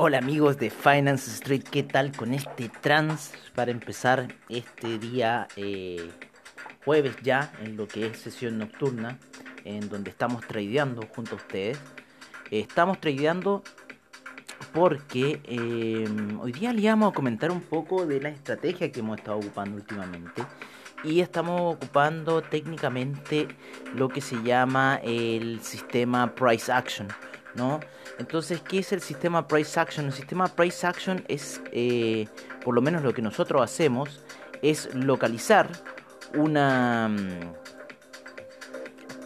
Hola amigos de Finance Street, ¿qué tal con este trans para empezar este día jueves ya en lo que es sesión nocturna, en donde estamos tradeando junto a ustedes? Estamos tradeando porque hoy día les vamos a comentar un poco de la estrategia que hemos estado ocupando últimamente. Y estamos ocupando técnicamente lo que se llama el sistema Price Action, ¿no? Entonces, ¿qué es el sistema Price Action? El sistema Price Action es, por lo menos lo que nosotros hacemos, es localizar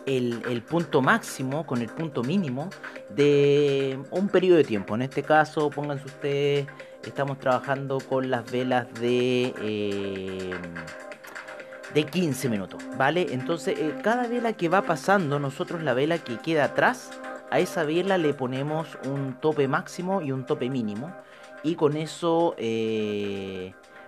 el punto máximo con el punto mínimo de un periodo de tiempo. En este caso, pónganse ustedes, estamos trabajando con las velas de 15 minutos, ¿vale? Entonces, cada vela que va pasando, nosotros la vela que queda atrás, a esa vela le ponemos un tope máximo y un tope mínimo. Y con eso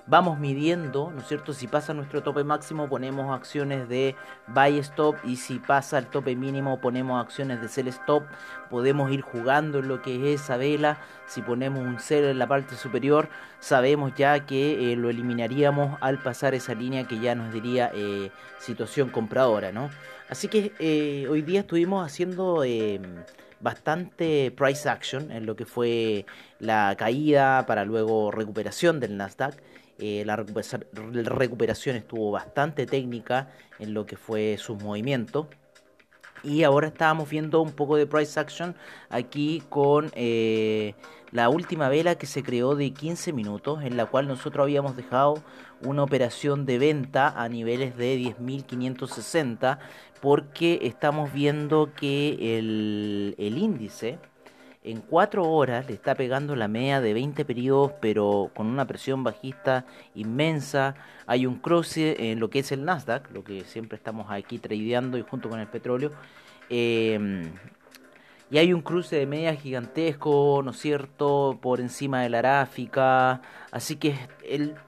vamos midiendo, ¿no es cierto? Si pasa nuestro tope máximo ponemos acciones de buy stop. Y si pasa el tope mínimo ponemos acciones de sell stop. Podemos ir jugando en lo que es esa vela. Si ponemos un sell en la parte superior, sabemos ya que lo eliminaríamos al pasar esa línea que ya nos diría situación compradora, ¿no? Así que hoy día estuvimos haciendo bastante price action en lo que fue la caída para luego recuperación del Nasdaq. La recuperación estuvo bastante técnica en lo que fue sus movimientos. Y ahora estábamos viendo un poco de price action aquí con la última vela que se creó de 15 minutos, en la cual nosotros habíamos dejado una operación de venta a niveles de 10.560, porque estamos viendo que el índice en 4 horas le está pegando la media de 20 periodos, pero con una presión bajista inmensa. Hay un cruce en lo que es el Nasdaq, lo que siempre estamos aquí tradeando y junto con el petróleo. Y hay un cruce de medias gigantesco, ¿no es cierto?, por encima de la gráfica. Así que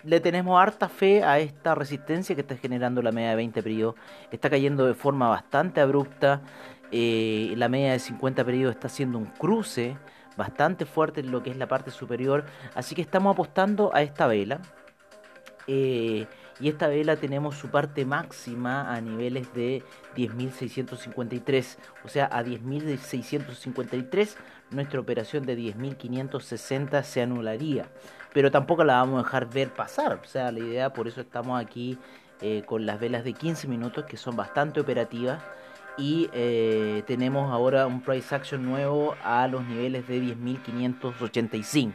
le tenemos harta fe a esta resistencia que está generando la media de 20 periodos. Está cayendo de forma bastante abrupta. La media de 50 periodos está haciendo un cruce bastante fuerte en lo que es la parte superior. Así que estamos apostando a esta vela. Y esta vela tenemos su parte máxima a niveles de 10.653. O sea, a 10.653 nuestra operación de 10.560 se anularía. Pero tampoco la vamos a dejar ver pasar. O sea, la idea, por eso estamos aquí con las velas de 15 minutos que son bastante operativas. Y tenemos ahora un price action nuevo a los niveles de 10.585.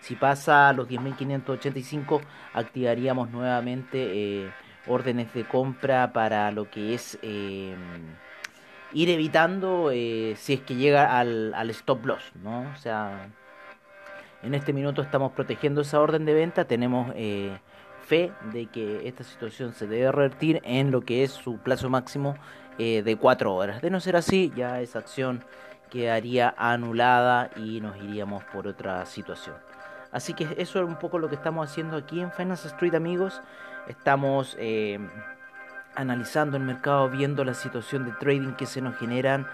Si pasa a los 10.585 activaríamos nuevamente órdenes de compra para lo que es ir evitando si es que llega al stop loss, ¿no? O sea, en este minuto estamos protegiendo esa orden de venta. Tenemos fe de que esta situación se debe revertir en lo que es su plazo máximo de 4 horas. De no ser así, ya esa acción quedaría anulada y nos iríamos por otra situación. Así que eso es un poco lo que estamos haciendo aquí en Finance Street, amigos. Estamos analizando el mercado, viendo la situación de trading que se nos generan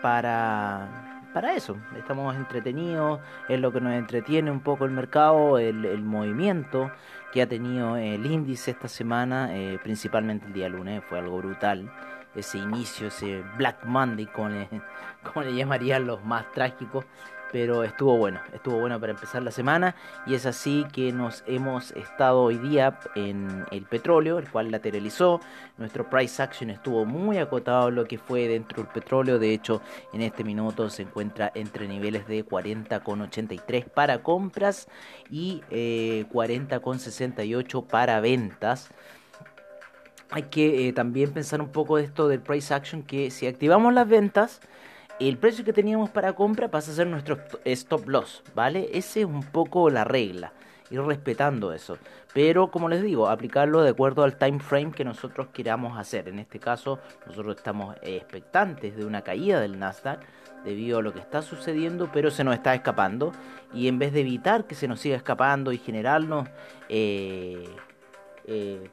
para eso. Estamos entretenidos, es lo que nos entretiene un poco el mercado, el movimiento que ha tenido el índice esta semana, principalmente el día lunes, fue algo brutal. Ese inicio, ese Black Monday, como le llamarían los más trágicos, pero estuvo bueno para empezar la semana. Y es así que nos hemos estado hoy día en el petróleo, el cual lateralizó. Nuestro price action estuvo muy acotado lo que fue dentro del petróleo. De hecho, en este minuto se encuentra entre niveles de 40,83 para compras y 40,68 para ventas. Hay que también pensar un poco esto del price action, que si activamos las ventas, el precio que teníamos para compra pasa a ser nuestro stop loss, ¿vale? Ese es un poco la regla. ir respetando eso. Pero como les digo, aplicarlo de acuerdo al time frame que nosotros queramos hacer. En este caso, nosotros estamos expectantes de una caída del Nasdaq debido a lo que está sucediendo, pero se nos está escapando. Y en vez de evitar que se nos siga escapando y generarnos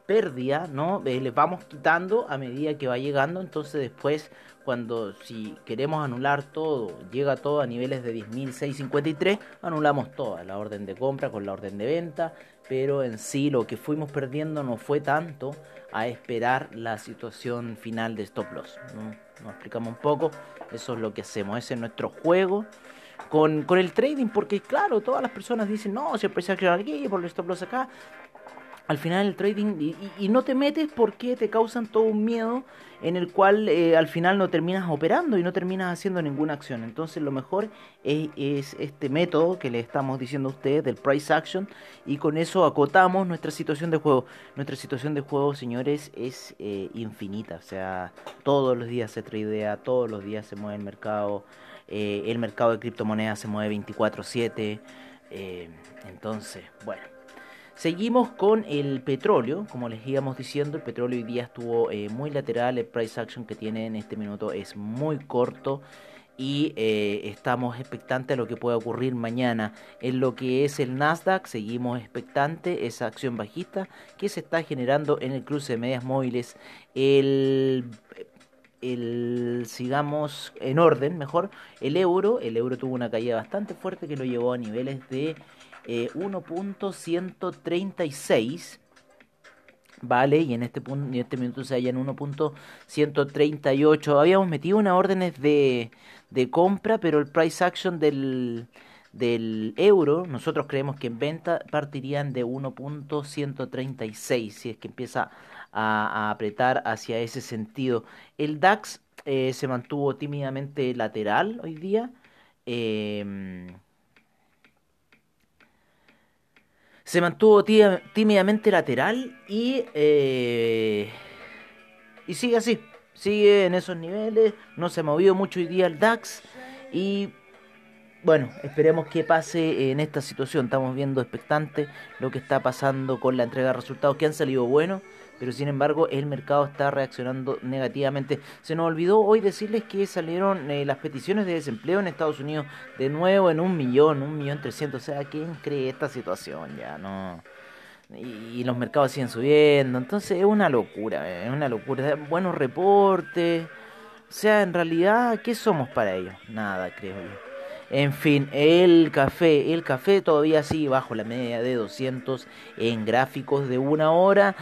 pérdida, ¿no? Le vamos quitando a medida que va llegando. Entonces después, cuando si queremos anular todo, llega todo a niveles de 10.653, anulamos toda la orden de compra con la orden de venta, pero en sí lo que fuimos perdiendo no fue tanto a esperar la situación final de stop loss, ¿no? Nos explicamos un poco, eso es lo que hacemos, ese es nuestro juego con el trading, porque claro, todas las personas dicen, no, si el precio accionario aquí, por el stop loss acá. Al final el trading, y no te metes porque te causan todo un miedo en el cual al final no terminas operando y no terminas haciendo ninguna acción. Entonces lo mejor es este método que le estamos diciendo a ustedes del Price Action, y con eso acotamos nuestra situación de juego. Nuestra situación de juego, señores, es infinita. O sea, todos los días se tradea, todos los días se mueve el mercado de criptomonedas se mueve 24/7. Entonces, bueno. Seguimos con el petróleo, como les íbamos diciendo, el petróleo hoy día estuvo muy lateral, el price action que tiene en este minuto es muy corto y estamos expectantes a lo que pueda ocurrir mañana. En lo que es el Nasdaq seguimos expectante esa acción bajista que se está generando en el cruce de medias móviles. Sigamos en orden, mejor, el euro tuvo una caída bastante fuerte que lo llevó a niveles de 1.136, vale, y en este minuto se halla en 1.138. habíamos metido unas órdenes de compra, pero el price action del euro, nosotros creemos que en venta partirían de 1.136, si es que empieza a apretar hacia ese sentido. El DAX se mantuvo tímidamente lateral hoy día. Se mantuvo tímidamente lateral y sigue así, sigue en esos niveles, no se ha movido mucho hoy día el DAX y bueno, esperemos que pase en esta situación. Estamos viendo expectante lo que está pasando con la entrega de resultados que han salido buenos, pero sin embargo el mercado está reaccionando negativamente. Se nos olvidó hoy decirles que salieron las peticiones de desempleo en Estados Unidos de nuevo en 1.300.000, o sea, ¿quién cree esta situación? Ya no. Y los mercados siguen subiendo, entonces es una locura, es una locura. Buenos reportes, o sea, en realidad, ¿qué somos para ellos? Nada, creo yo. En fin, el café todavía sigue bajo la media de 200 en gráficos de una hora.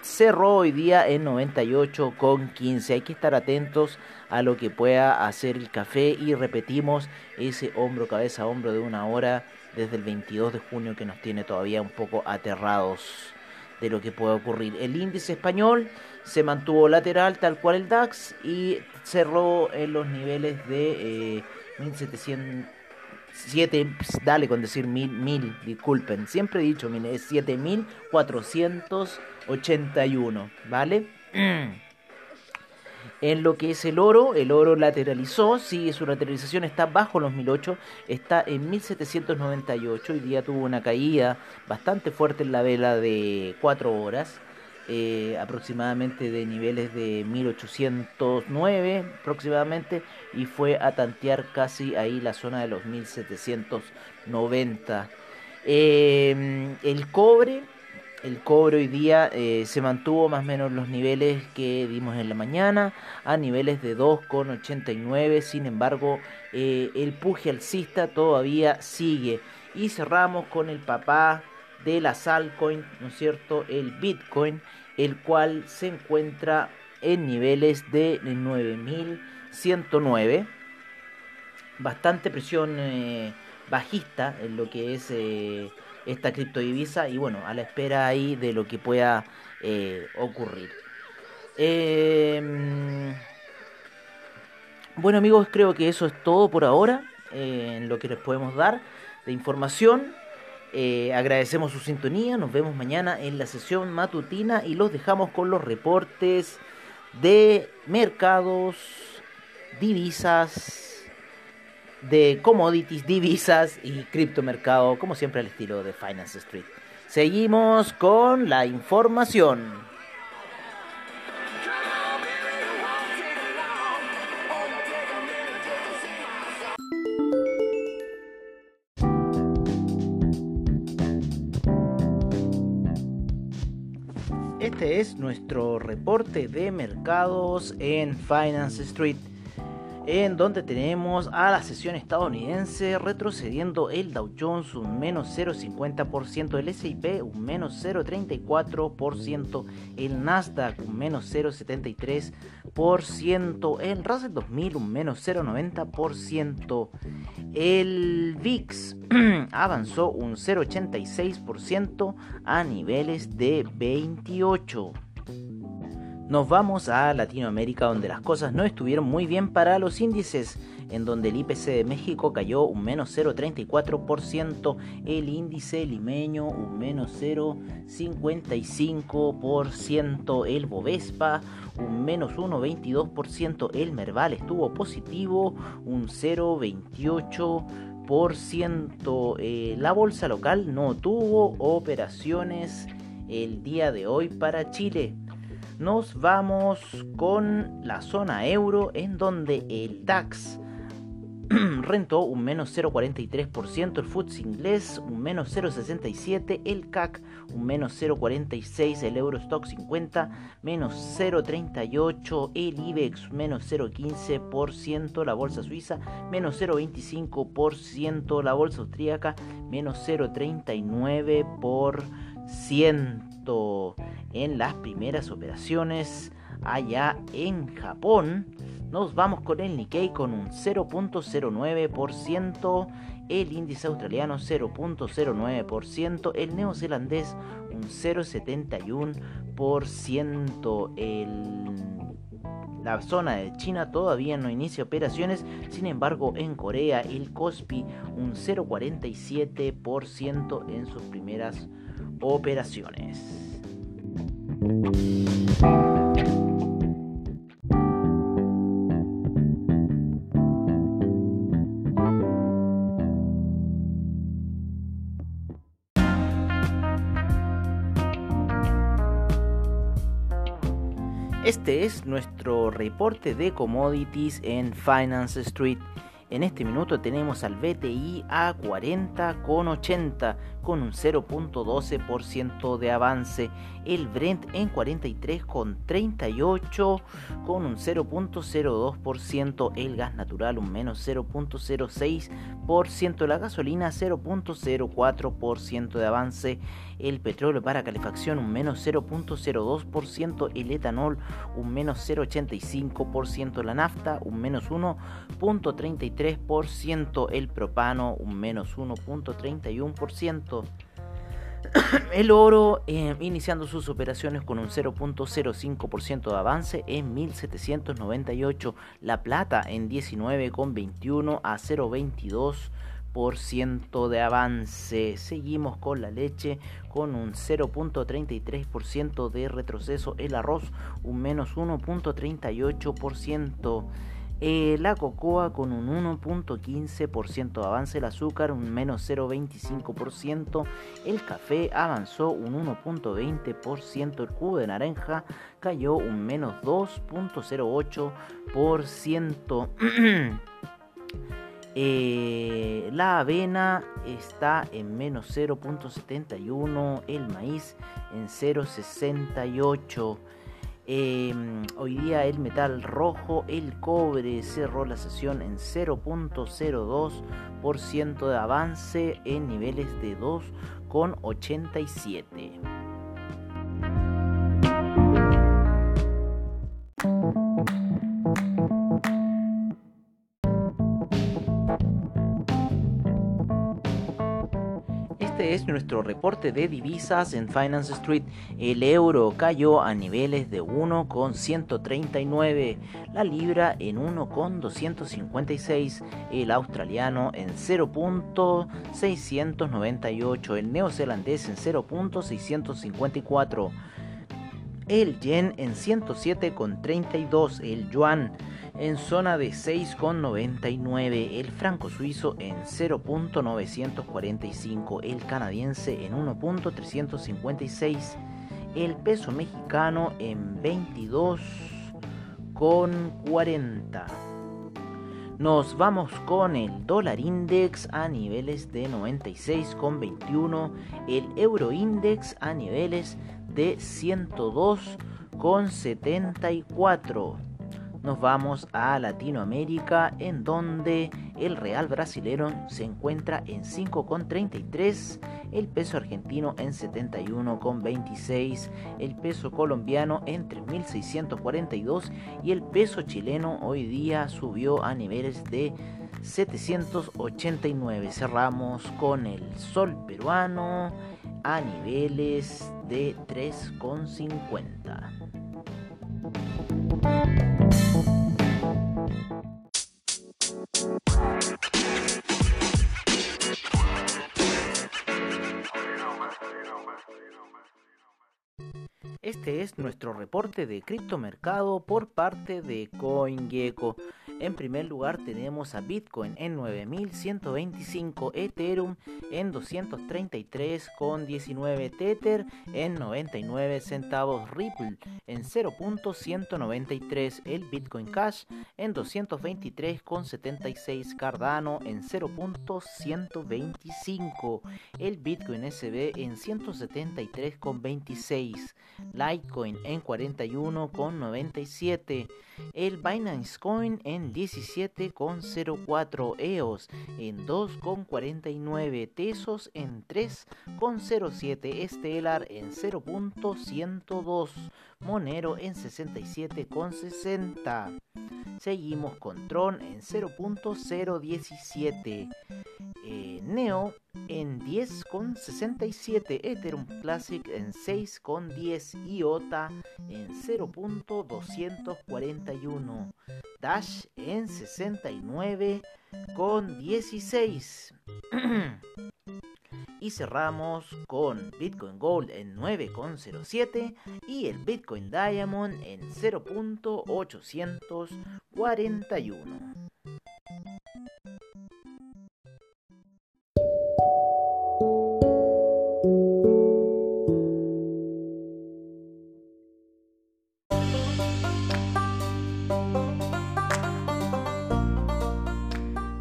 Cerró hoy día en 98,15. Hay que estar atentos a lo que pueda hacer el café. Y repetimos, ese hombro, cabeza a hombro de una hora desde el 22 de junio que nos tiene todavía un poco aterrados de lo que puede ocurrir. El índice español se mantuvo lateral tal cual el DAX y cerró en los niveles de... 7481, ¿vale? En lo que es el oro lateralizó, sí, su lateralización está bajo los 1008, está en 1798, hoy día tuvo una caída bastante fuerte en la vela de 4 horas. Aproximadamente de niveles de 1809 aproximadamente, y fue a tantear casi ahí la zona de los 1790. El cobre hoy día se mantuvo más o menos los niveles que dimos en la mañana, a niveles de 2,89. Sin embargo, el puje alcista todavía sigue y cerramos con el papá de la altcoin, ¿no es cierto?, el Bitcoin, el cual se encuentra en niveles de 9109, bastante presión bajista en lo que es esta criptodivisa, y bueno, a la espera ahí de lo que pueda ocurrir. Bueno amigos, creo que eso es todo por ahora en lo que les podemos dar de información. Agradecemos su sintonía, nos vemos mañana en la sesión matutina y los dejamos con los reportes de mercados, divisas, de commodities, divisas y criptomercado, como siempre al estilo de Finance Street. Seguimos con la información. Este es nuestro reporte de mercados en Finance Street, en donde tenemos a la sesión estadounidense retrocediendo el Dow Jones un menos 0,50%, el S&P un menos 0,34%, el Nasdaq un menos 0,73%, el Russell 2000 un menos 0,90%, el VIX avanzó un 0,86% a niveles de 28%. Nos vamos a Latinoamérica, donde las cosas no estuvieron muy bien para los índices, en donde el IPC de México cayó un menos 0,34%, el índice limeño un menos 0,55%, el Bovespa un menos 1,22%, el Merval estuvo positivo un 0,28%, la bolsa local no tuvo operaciones el día de hoy para Chile. Nos vamos con la zona euro, en donde el DAX rentó un menos 0,43%, el FTSE inglés un menos 0,67%, el CAC un menos 0,46%, el Eurostoxx 50 menos 0,38%, el IBEX menos 0,15%, la bolsa suiza menos 0,25%, la bolsa austríaca menos 0,39%. En las primeras operaciones allá en Japón, nos vamos con el Nikkei con un 0,09%, el índice australiano 0,09%, el neozelandés un 0,71%, La zona de China todavía no inicia operaciones, sin embargo en Corea el Kospi un 0,47% en sus primeras operaciones. Este es nuestro reporte de commodities en Finance Street. En este minuto tenemos al BTI a 40,80 con un 0,12% de avance, el Brent en 43,38 con un 0,02%, el gas natural un menos 0,06%, la gasolina 0,04% de avance, el petróleo para calefacción un menos 0,02%, el etanol un menos 0,85%, la nafta un menos 1,33%, el propano un menos 1,31%, el oro iniciando sus operaciones con un 0,05% de avance en 1798, la plata en 19,21 a 0,22% de avance. Seguimos con la leche con un 0,33% de retroceso, el arroz un menos 1,38%, la cocoa con un 1,15% de avance, el azúcar un menos 0,25%, el café avanzó un 1,20%, el cubo de naranja cayó un menos 2,08%. La avena está en menos 0,71%, el maíz en 0,68%. Hoy día el metal rojo, el cobre, cerró la sesión en 0,02% de avance en niveles de 2,87. Es nuestro reporte de divisas en Finance Street. El euro cayó a niveles de 1,139, la libra en 1,256, el australiano en 0,698, el neozelandés en 0,654, el yen en 107,32, el yuan en zona de 6,99, el franco suizo en 0,945, el canadiense en 1,356, el peso mexicano en 22,40. Nos vamos con el dólar index a niveles de 96,21, el euro index a niveles de 102,74. Nos vamos a Latinoamérica, en donde el real brasilero se encuentra en 5,33, el peso argentino en 71,26, el peso colombiano en 3.642 y el peso chileno hoy día subió a niveles de 789. Cerramos con el sol peruano a niveles de 3,50. Este es nuestro reporte de criptomercado por parte de CoinGecko. En primer lugar tenemos a Bitcoin en 9.125, Ethereum en 233,19, Tether en 99 centavos, Ripple en 0.193, el Bitcoin Cash en 223,76, Cardano en 0.125, el Bitcoin SV en 173,26, Litecoin en 41,97, el Binance Coin en 17,04, EOS en 2,49, Tezos en 3,07, Stellar en 0,102, Monero en 67,60. Seguimos con Tron en 0.017, Neo en 10,67, Ethereum Classic en 6,10, IOTA en 0.241, Dash en 69,16. Y cerramos con Bitcoin Gold en 9,07 y el Bitcoin Diamond en 0.841.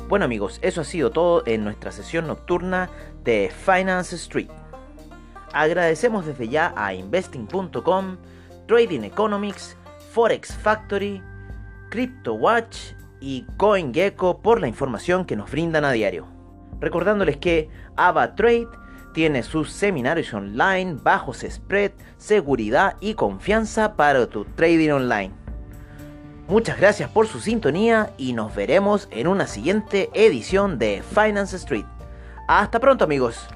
Bueno amigos, eso ha sido todo en nuestra sesión nocturna de Finance Street. Agradecemos desde ya a Investing.com, Trading Economics, Forex Factory, CryptoWatch y CoinGecko por la información que nos brindan a diario. Recordándoles que AvaTrade tiene sus seminarios online, bajos spread, seguridad y confianza para tu trading online. Muchas gracias por su sintonía y nos veremos en una siguiente edición de Finance Street. Hasta pronto amigos.